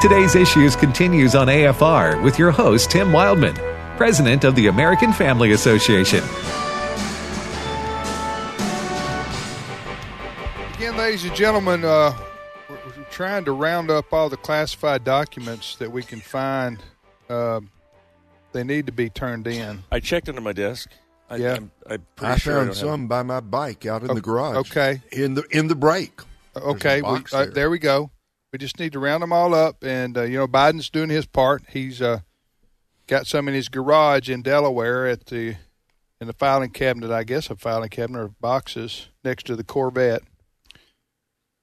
Today's Issues continues on AFR with your host, Tim Wildman, president of the American Family Association. Again, ladies and gentlemen, we're trying to round up all the classified documents that we can find. They need to be turned in. I checked under my desk. I found some by my bike out in the garage. Okay, in the break. Okay, there we go. We just need to round them all up, and Biden's doing his part. He's got some in his garage in Delaware in the filing cabinet, I guess, a filing cabinet of boxes next to the Corvette.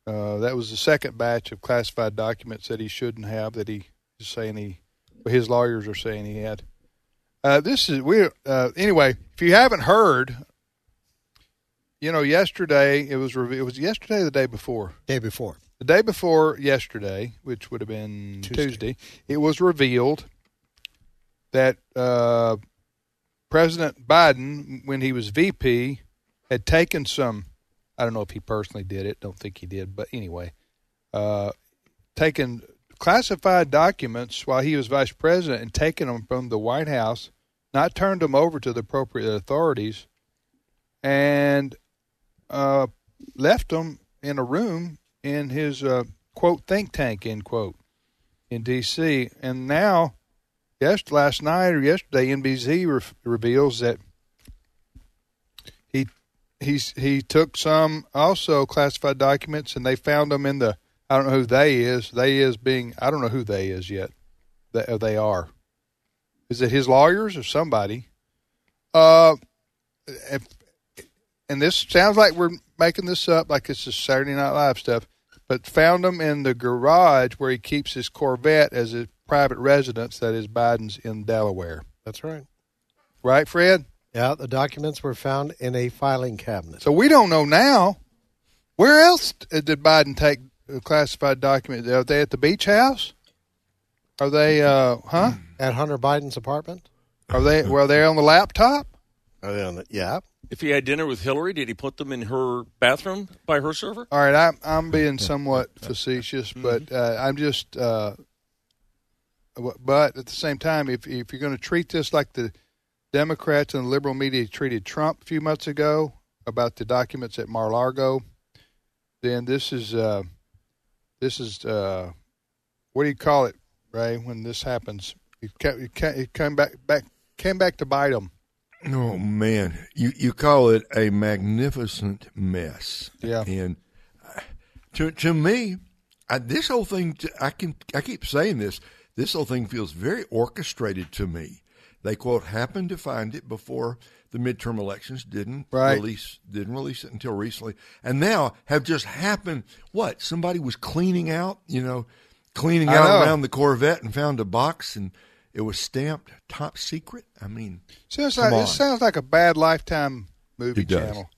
That was the second batch of classified documents that he shouldn't have that his lawyers are saying he had. Anyway, if you haven't heard, yesterday it was yesterday or the day before? Day before. The day before yesterday, which would have been Tuesday, it was revealed that President Biden, when he was VP, had taken some, I don't know if he personally did it, don't think he did, but anyway, taken classified documents while he was vice president and taken them from the White House, not turned them over to the appropriate authorities, and left them in a room in his, quote, think tank, end quote, in D.C. And now, last night or yesterday, NBC reveals that he took some also classified documents, and they found them in the, I don't know who they is. They is being, I don't know who they is yet. They are. Is it his lawyers or somebody? And this sounds like we're making this up, like it's just Saturday Night Live stuff. But found them in the garage where he keeps his Corvette as a private residence, that is Biden's in Delaware. That's right. Right, Fred? Yeah, the documents were found in a filing cabinet. So we don't know now. Where else did Biden take classified documents? Are they at the beach house? Are they, at Hunter Biden's apartment? Were they on the laptop? Are they on the, yeah. If he had dinner with Hillary, did he put them in her bathroom by her server? All right, I'm being somewhat facetious, but I'm just. But at the same time, if you're going to treat this like the Democrats and the liberal media treated Trump a few months ago about the documents at Mar-a-Lago, then this is what do you call it, Ray? When this happens, it came back to bite them. Oh, man. You call it a magnificent mess. Yeah. And to me, this whole thing, I keep saying this whole thing feels very orchestrated to me. They, quote, happened to find it before the midterm elections, didn't release it until recently, and now have just happened. What? Somebody was cleaning out around the Corvette and found a box and it was stamped top secret. I mean, it sounds like a bad Lifetime movie channel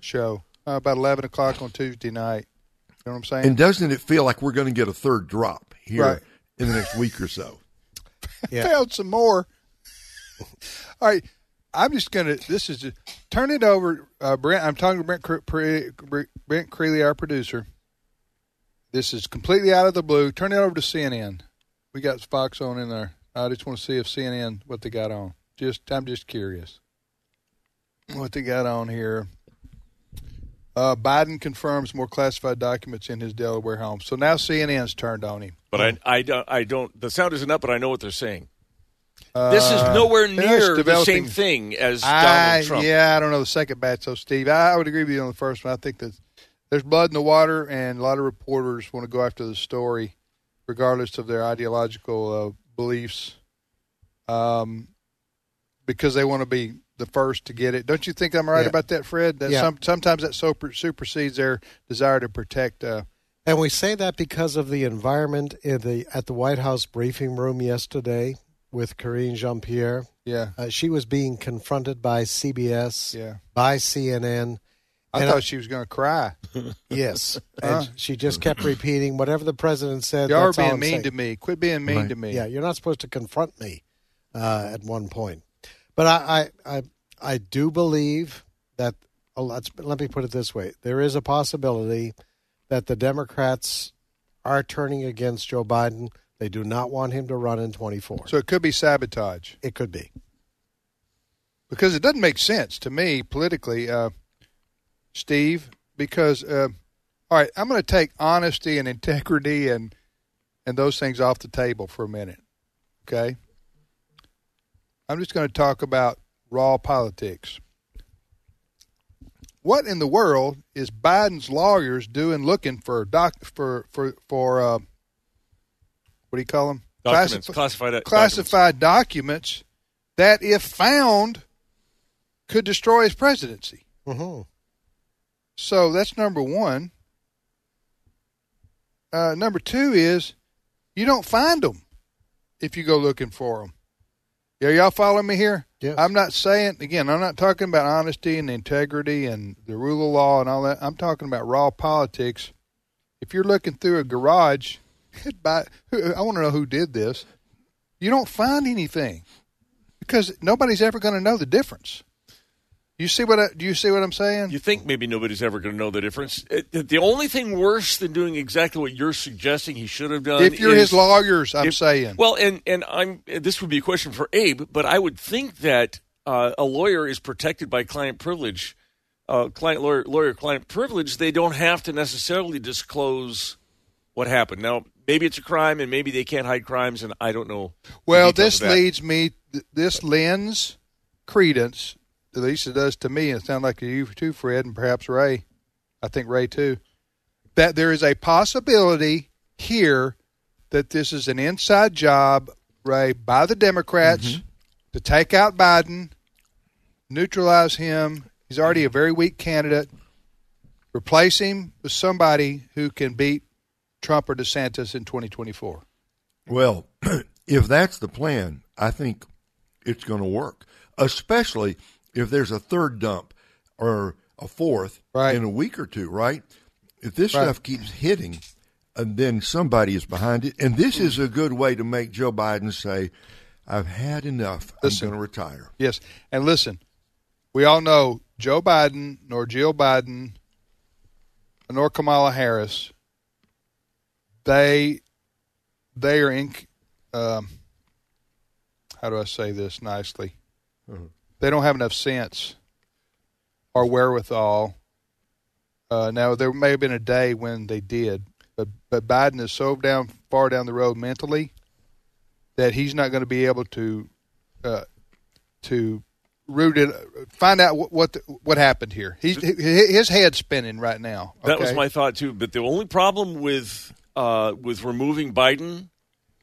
show. About 11 o'clock on Tuesday night. You know what I'm saying? And doesn't it feel like we're going to get a third drop here in the next week or so? Yeah. Found some more. All right. I'm just going to – turn it over, Brent. I'm talking to Brent Creeley, our producer. This is completely out of the blue. Turn it over to CNN. We got Fox on in there. I just want to see if CNN, what they got on. I'm just curious what they got on here. Biden confirms more classified documents in his Delaware home. So now CNN's turned on him. But I don't. The sound isn't up, but I know what they're saying. This is nowhere near the same thing as Donald Trump. Yeah, I don't know the second batch. So, Steve, I would agree with you on the first one. I think that there's blood in the water, and a lot of reporters want to go after the story, regardless of their ideological beliefs, because they want to be the first to get it. Don't you think I'm right about that, Fred? That sometimes that supersedes their desire to protect. And we say that because of the environment at the White House briefing room yesterday with Karine Jean-Pierre. Yeah, she was being confronted by CBS, by CNN. I thought she was going to cry. Yes. And she just kept repeating whatever the president said. You're being mean to me. Quit being mean to me. Yeah, you're not supposed to confront me at one point. But I do believe that, let me put it this way, there is a possibility that the Democrats are turning against Joe Biden They do not want him to run in 24. So it could be sabotage. It could be. Because it doesn't make sense to me politically, Steve, because, all right, I'm going to take honesty and integrity and those things off the table for a minute, okay? I'm just going to talk about raw politics. What in the world is Biden's lawyers doing looking for what do you call them? Documents. Classified documents that, if found, could destroy his presidency. Uh-huh. So that's number one. Number two is you don't find them if you go looking for them. Are y'all following me here? Yes. I'm not saying, again, I'm not talking about honesty and integrity and the rule of law and all that. I'm talking about raw politics. If you're looking through a garage, I want to know who did this. You don't find anything because nobody's ever going to know the difference. Do you see what I'm saying? You think maybe nobody's ever going to know the difference. The only thing worse than doing exactly what you're suggesting he should have done, if you're his lawyers, I'm saying. Well, this would be a question for Abe, but I would think that a lawyer is protected by client privilege, client-lawyer-client privilege. They don't have to necessarily disclose what happened. Now, maybe it's a crime, and maybe they can't hide crimes, and I don't know. Well, this lends credence. At least it does to me, and it sounds like you too, Fred, and perhaps Ray. I think Ray too. That there is a possibility here that this is an inside job, Ray, by the Democrats to take out Biden, neutralize him. He's already a very weak candidate. Replace him with somebody who can beat Trump or DeSantis in 2024. Well, if that's the plan, I think it's going to work, especially if there's a third dump or a fourth in a week or two, right? If this stuff keeps hitting, and then somebody is behind it. And this is a good way to make Joe Biden say, I've had enough. I'm going to retire. Yes. And listen, we all know Joe Biden nor Jill Biden nor Kamala Harris, they are in how do I say this nicely? Mm-hmm. They don't have enough sense or wherewithal. Now, there may have been a day when they did, but Biden is so far down the road mentally that he's not going to be able to root it, find out what happened here. His head's spinning right now. Okay? That was my thought too. But the only problem with removing Biden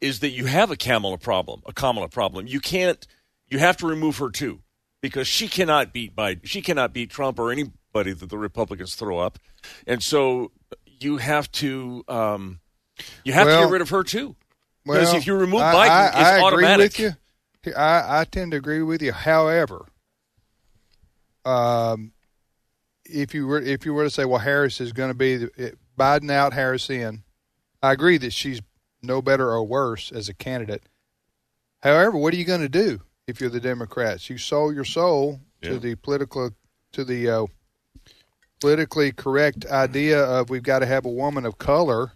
is that you have a Kamala problem. You have to remove her too, because she cannot beat Biden. She cannot beat Trump or anybody that the Republicans throw up, and so you have to get rid of her too. Because if you remove Biden, it's automatic. I agree with you. I tend to agree with you. However, if you were to say, well, Harris is going to be Biden out, Harris in, I agree that she's no better or worse as a candidate. However, what are you going to do? If you're the Democrats, you sold your soul to the politically correct idea of we've got to have a woman of color,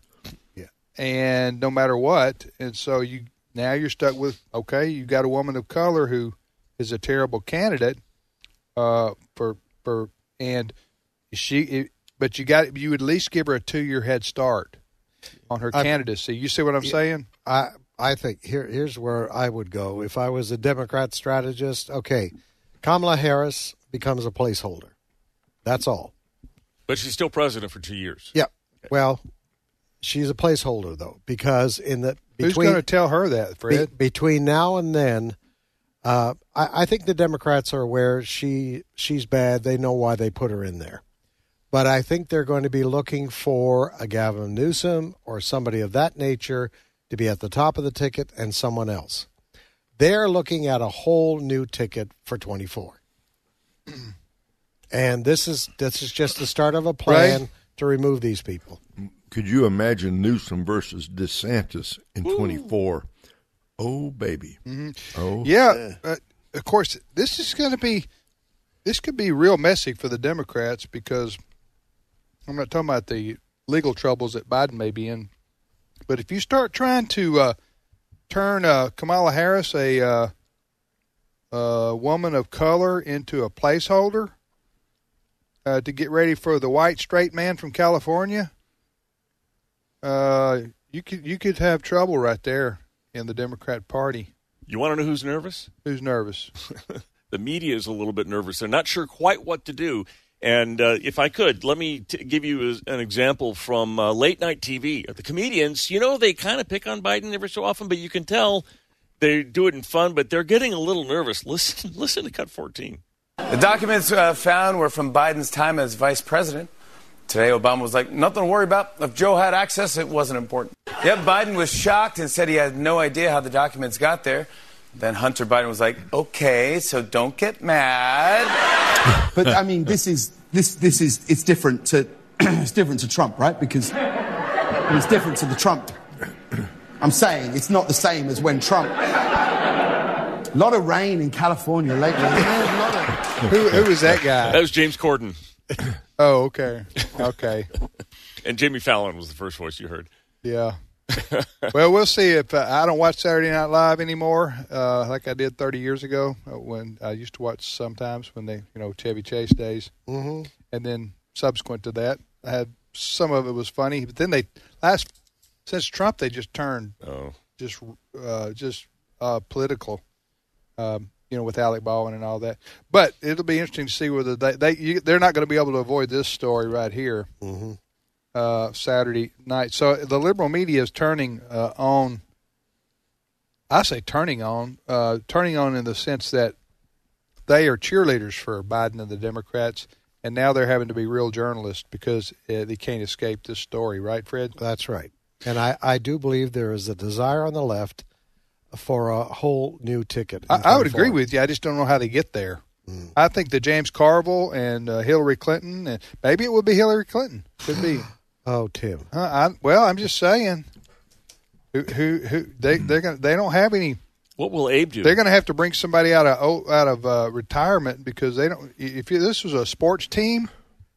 and no matter what, and so you're stuck with you got a woman of color who is a terrible candidate but you at least give her a 2-year head start on her candidacy. You see what I'm saying? I think here's where I would go if I was a Democrat strategist. Okay, Kamala Harris becomes a placeholder. That's all. But she's still president for 2 years. Yeah. Okay. Well, she's a placeholder though, because who's going to tell her that, Fred? Between now and then, I think the Democrats are aware she's bad. They know why they put her in there, but I think they're going to be looking for a Gavin Newsom or somebody of that nature to be at the top of the ticket, and someone else. They're looking at a whole new ticket for 24. And this is just the start of a plan to remove these people. Could you imagine Newsom versus DeSantis in 24? Oh, baby. Mm-hmm. Oh, yeah. Of course, this could be real messy for the Democrats, because I'm not talking about the legal troubles that Biden may be in. But if you start trying to turn Kamala Harris, a woman of color, into a placeholder to get ready for the white straight man from California? You could have trouble right there in the Democrat Party. You want to know who's nervous? Who's nervous? The media is a little bit nervous. They're not sure quite what to do. And if I could, let me give you an example from late-night TV. The comedians, you know, they kind of pick on Biden every so often, but you can tell they do it in fun, but they're getting a little nervous. Listen to Cut 14. The documents found were from Biden's time as vice president. Today, Obama was like, nothing to worry about. If Joe had access, it wasn't important. Yep, Biden was shocked and said he had no idea how the documents got there. Then Hunter Biden was like, okay, so don't get mad. But I mean, this is it's different to it's different to Trump, right? Because it's different to the Trump. I'm saying it's not the same as when Trump. A lot of rain in California lately. Who was that guy? That was James Corden. Oh, okay. Okay. And Jimmy Fallon was the first voice you heard. Yeah. Well, we'll see if I don't watch Saturday Night Live anymore like I did 30 years ago when I used to watch sometimes when they, Chevy Chase days. Mm-hmm. And then subsequent to that, I had some of it was funny. But then since Trump, they just turned political, with Alec Baldwin and all that. But it'll be interesting to see whether they're not going to be able to avoid this story right here. Mm-hmm. Saturday night. So the liberal media is turning on in the sense that they are cheerleaders for Biden and the Democrats, and now they're having to be real journalists because they can't escape this story. Right, Fred? That's right. And I do believe there is a desire on the left for a whole new ticket. I would agree with you. I just don't know how they get there. Mm. I think the James Carville and Hillary Clinton, and maybe it would be Hillary Clinton. Could be. Oh, Tim. I'm just saying. Who? They don't have any. What will Abe do? They're going to have to bring somebody out of retirement because they don't. If this was a sports team,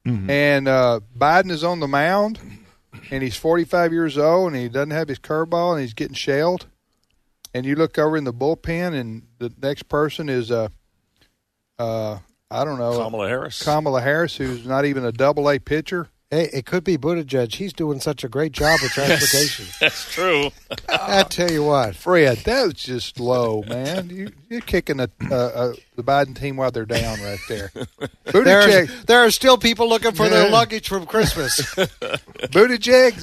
mm-hmm. and Biden is on the mound, and he's 45 years old, and he doesn't have his curveball, and he's getting shelled, and you look over in the bullpen, and the next person is I don't know, Kamala Harris, who's not even a double-A pitcher. Hey, it could be Buttigieg. He's doing such a great job with transportation. Yes, that's true. I tell you what, Fred, that was just low, man. You're kicking the Biden team while they're down right there. Buttigieg, there are still people looking for their luggage from Christmas. Buttigieg,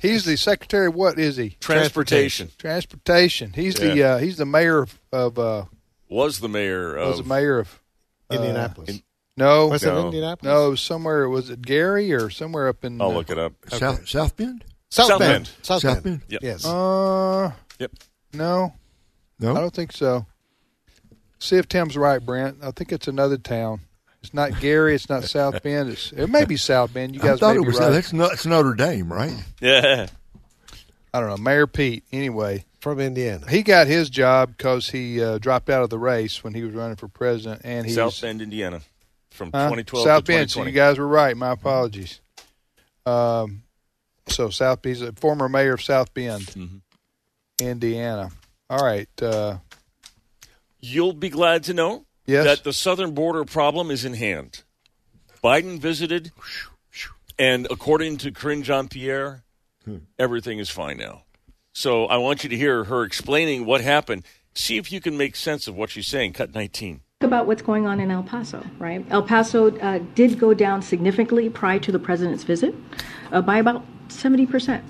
he's the secretary of what is he? Transportation. He's the mayor of Was the mayor of Indianapolis. Was it Indianapolis? No, somewhere. Was it Gary or somewhere up in? I'll look it up. Okay. South Bend? South Bend. Yep. Yes. Yep. No, I don't think so. See if Tim's right, Brent. I think it's another town. It's not Gary. It's not South Bend. It may be South Bend. You guys thought it was right. It's Notre Dame, right? Yeah. I don't know. Mayor Pete. Anyway. From Indiana. He got his job because he dropped out of the race when he was running for president. And he South Bend, Indiana, from 2012 South to 2020. South Bend, so you guys were right. My apologies. So South Bend, he's a former mayor of South Bend, mm-hmm. Indiana. All right. You'll be glad to know that the southern border problem is in hand. Biden visited, and according to Karine Jean-Pierre, everything is fine now. So I want you to hear her explaining what happened. See if you can make sense of what she's saying. Cut 19. About what's going on in El Paso, right? El Paso did go down significantly prior to the president's visit by about 70%.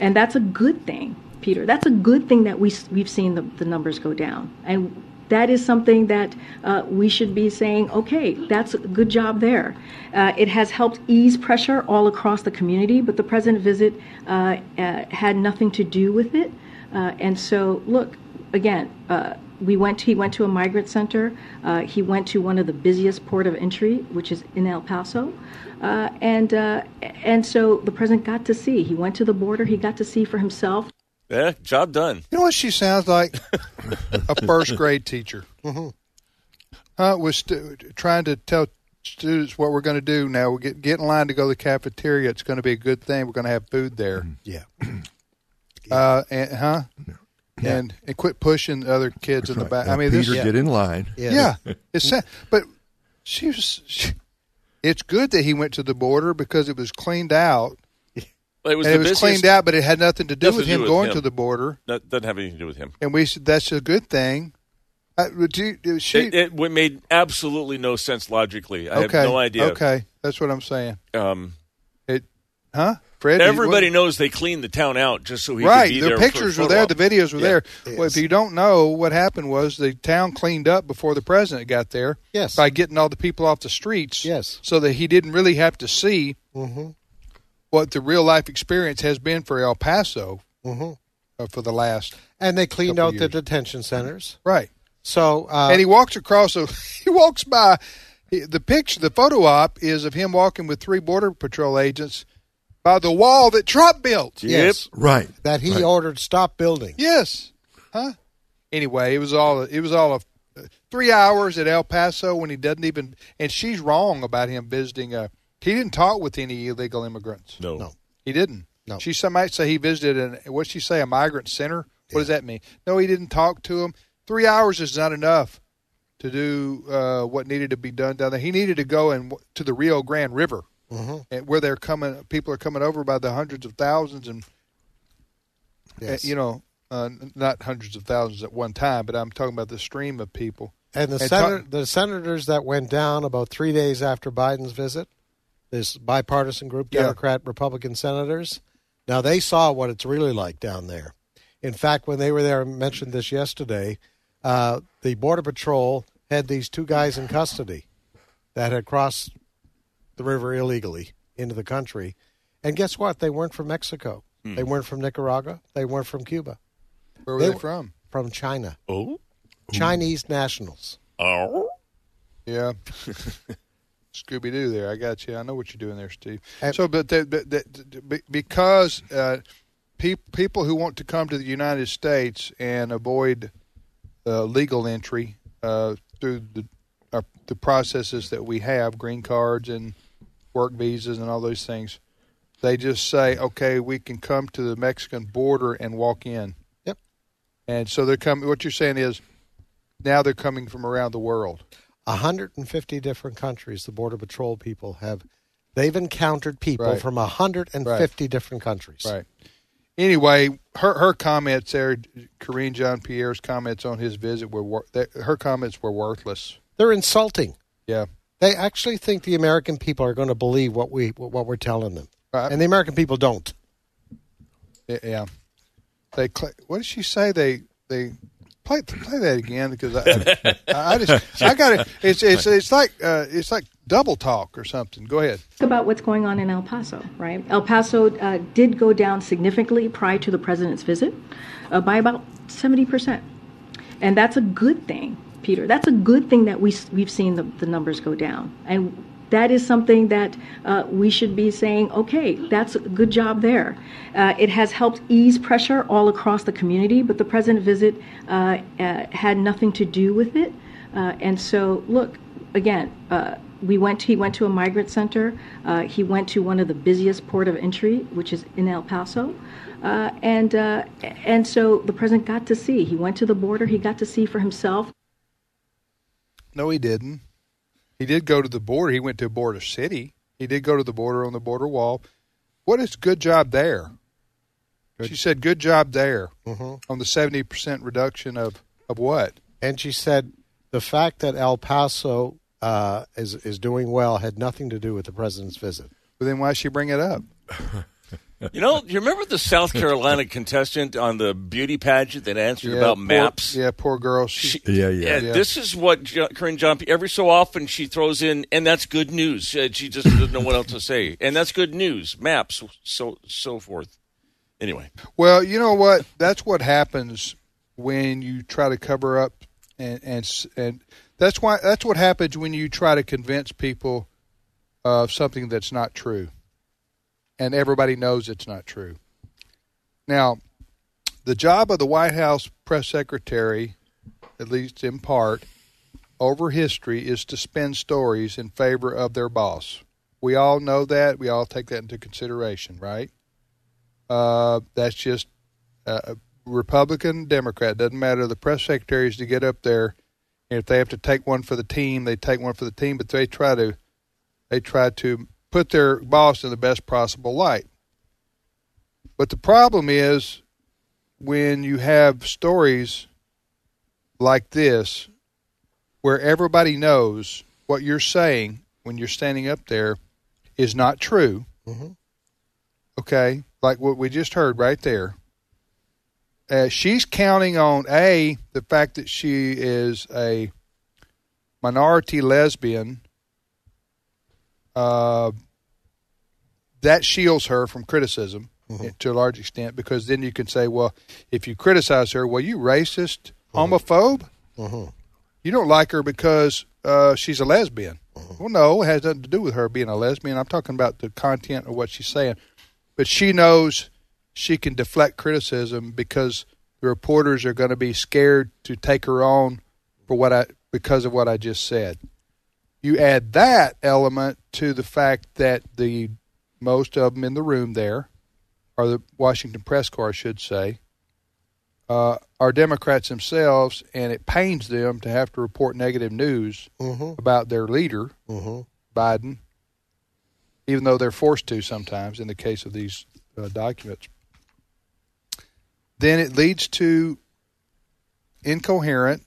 And that's a good thing, Peter. That's a good thing that we've seen the numbers go down. And that is something that we should be saying, okay, that's a good job there. It has helped ease pressure all across the community, but the president's visit had nothing to do with it. And so, look, again, he went to a migrant center. He went to one of the busiest port of entry, which is in El Paso. And so the president got to see. He went to the border. He got to see for himself. Yeah, job done. You know what she sounds like? A first-grade teacher. Mm-hmm. Trying to tell students what we're going to do now. We get in line to go to the cafeteria. It's going to be a good thing. We're going to have food there. Yeah. And, huh? yeah. and quit pushing the other kids in the back. I mean, Peter, get in line. Yeah, it's sad, but it's good that he went to the border because it was cleaned out. It was cleaned out, but it had nothing to do with him going to the border. That doesn't have anything to do with him. And we said that's a good thing. It made absolutely no sense logically. I have no idea. Okay, that's what I'm saying. Fred, everybody knows they cleaned the town out just so he could be there. Right, the pictures were there, the videos were there. Well, if you don't know, what happened was the town cleaned up before the president got there. Yes, by getting all the people off the streets. Yes, so that he didn't really have to see what the real life experience has been for El Paso for the last. And they cleaned out the detention centers. Right. So and he walks across. He walks by. The picture, the photo op, is of him walking with 3 Border Patrol agents by the wall that Trump built. Yes, right. That he ordered stop building. Yes. Huh. Anyway, it was all 3 hours at El Paso when he doesn't even. And she's wrong about him visiting. He didn't talk with any illegal immigrants. No, he didn't. No, she might say he visited a migrant center. What does that mean? No, he didn't talk to them. 3 hours is not enough to do what needed to be done down there. He needed to go to the Rio Grande River, and where people are coming over by the hundreds of thousands, and not hundreds of thousands at one time, but I'm talking about the stream of people. And the senators that went down about 3 days after Biden's visit, this bipartisan group, Democrat, Republican senators, now they saw what it's really like down there. In fact, when they were there, I mentioned this yesterday, the Border Patrol had these 2 guys in custody that had crossed the river illegally into the country. And guess what? They weren't from Mexico. Mm. They weren't from Nicaragua. They weren't from Cuba. Where were they from? From China. Oh? Chinese nationals. Oh? Yeah. Scooby-Doo there. I got you. I know what you're doing there, Steve. Because... people who want to come to the United States and avoid legal entry through the processes that we have, green cards and work visas and all those things, they just say, okay, we can come to the Mexican border and walk in. Yep. And so they're coming. What you're saying is now they're coming from around the world. 150 different countries, the Border Patrol people have. They've encountered people from 150 different countries. Right. Anyway, her comments there, Karine Jean-Pierre's comments on his visit, her comments were worthless. They're insulting. Yeah. They actually think the American people are going to believe what we're telling them. And the American people don't. Yeah. They what did she say? They play that again because I got it. It's like double talk or something. Go ahead. About what's going on in El Paso, right? El Paso did go down significantly prior to the president's visit by about 70%. And that's a good thing, Peter. That's a good thing that we've seen the numbers go down. And that is something that we should be saying, okay, that's a good job there. It has helped ease pressure all across the community, but the president's visit had nothing to do with it. And so, look, again, he went to a migrant center. He went to one of the busiest port of entry, which is in El Paso. And so the president got to see. He went to the border. He got to see for himself. No, he didn't. He did go to the border. He went to a border city. He did go to the border on the border wall. What is good job there? She said good job there on the 70% reduction of what? And she said the fact that El Paso is doing well had nothing to do with the president's visit. But then why she bring it up? You remember the South Carolina contestant on the beauty pageant that answered about maps? Poor girl. She This is what Karine Jean-Pierre, every so often she throws in, and that's good news. She just doesn't know what else to say. And that's good news, maps, so forth. Anyway. Well, you know what? That's what happens when you try to cover up and that's what happens when you try to convince people of something that's not true. And everybody knows it's not true. Now, the job of the White House press secretary, at least in part, over history, is to spin stories in favor of their boss. We all know that. We all take that into consideration, right? That's just Republican, Democrat, doesn't matter. The press secretaries to get up there, and if they have to take one for the team, they take one for the team. But they try to put their boss in the best possible light. But the problem is when you have stories like this, where everybody knows what you're saying when you're standing up there is not true. Mm-hmm. Okay, like what we just heard right there. She's counting on, A, the fact that she is a minority lesbian. That shields her from criticism mm-hmm. to a large extent, because then you can say, well, if you criticize her, well, you racist, mm-hmm. homophobe. Mm-hmm. You don't like her because she's a lesbian. Mm-hmm. Well, no, it has nothing to do with her being a lesbian. I'm talking about the content of what she's saying. But she knows she can deflect criticism because the reporters are going to be scared to take her on because of what I just said. You add that element to the fact that the most of them in the room there, or the Washington press corps, I should say, are Democrats themselves, and it pains them to have to report negative news mm-hmm. about their leader, mm-hmm. Biden, even though they're forced to sometimes in the case of these documents. Then it leads to incoherent,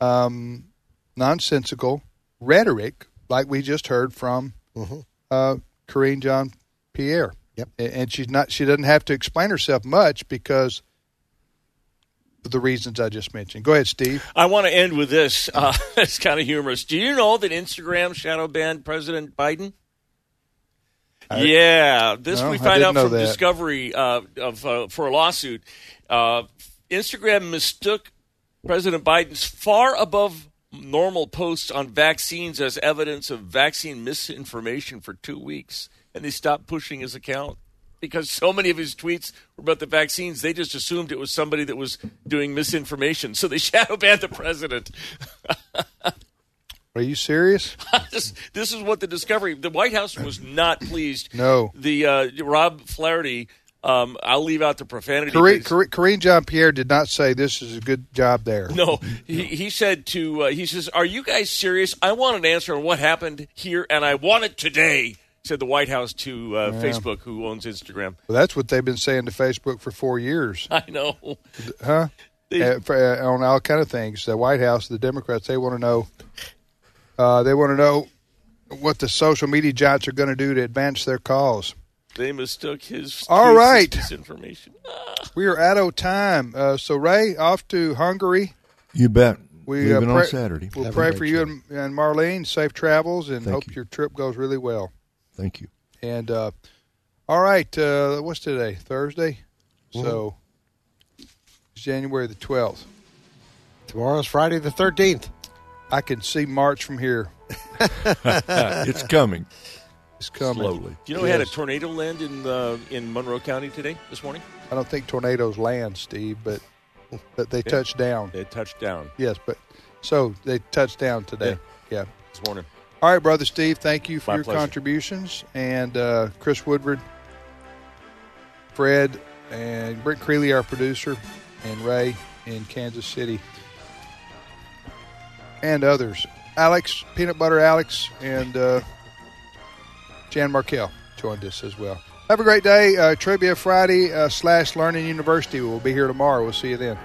nonsensical rhetoric, like we just heard from mm-hmm. Karine Jean-Pierre. Yep. And she doesn't have to explain herself much because of the reasons I just mentioned. Go ahead, Steve. I want to end with this. It's kind of humorous. Do you know that Instagram shadow banned President Biden? We find out from Discovery for a lawsuit. Instagram mistook President Biden's far above normal posts on vaccines as evidence of vaccine misinformation for 2 weeks, and they stopped pushing his account because so many of his tweets were about the vaccines. They just assumed it was somebody that was doing misinformation, so they shadow banned the president. Are you serious? This is what the White House was not pleased. No. The Rob Flaherty, I'll leave out the profanity. Karine Jean-Pierre did not say this is a good job there. No. He said he says, are you guys serious? I want an answer on what happened here, and I want it today, said the White House to Facebook, who owns Instagram. Well, that's what they've been saying to Facebook for 4 years. I know. Huh? On all kind of things. The White House, the Democrats, they want to know... they want to know what the social media giants are going to do to advance their cause. They mistook his all right information. We are out of time. So, Ray, off to Hungary. You bet. We on Saturday. We'll pray for you and Marlene. Safe travels, and hope your trip goes really well. Thank you. And all right, what's today? Thursday. Mm-hmm. So it's January the 12th. Tomorrow's Friday the 13th. I can see March from here. It's coming. It's coming. Slowly. Do you know we had a tornado land in Monroe County today, this morning? I don't think tornadoes land, Steve, but they touched down. They touched down. Yes, so they touched down today. Yeah. This morning. All right, Brother Steve, thank you for your contributions. And Chris Woodward, Fred, and Brent Creeley, our producer, and Ray in Kansas City. And others. Alex, Peanut Butter Alex, and Jan Markell joined us as well. Have a great day. Trivia Friday / Learning University. We'll be here tomorrow. We'll see you then.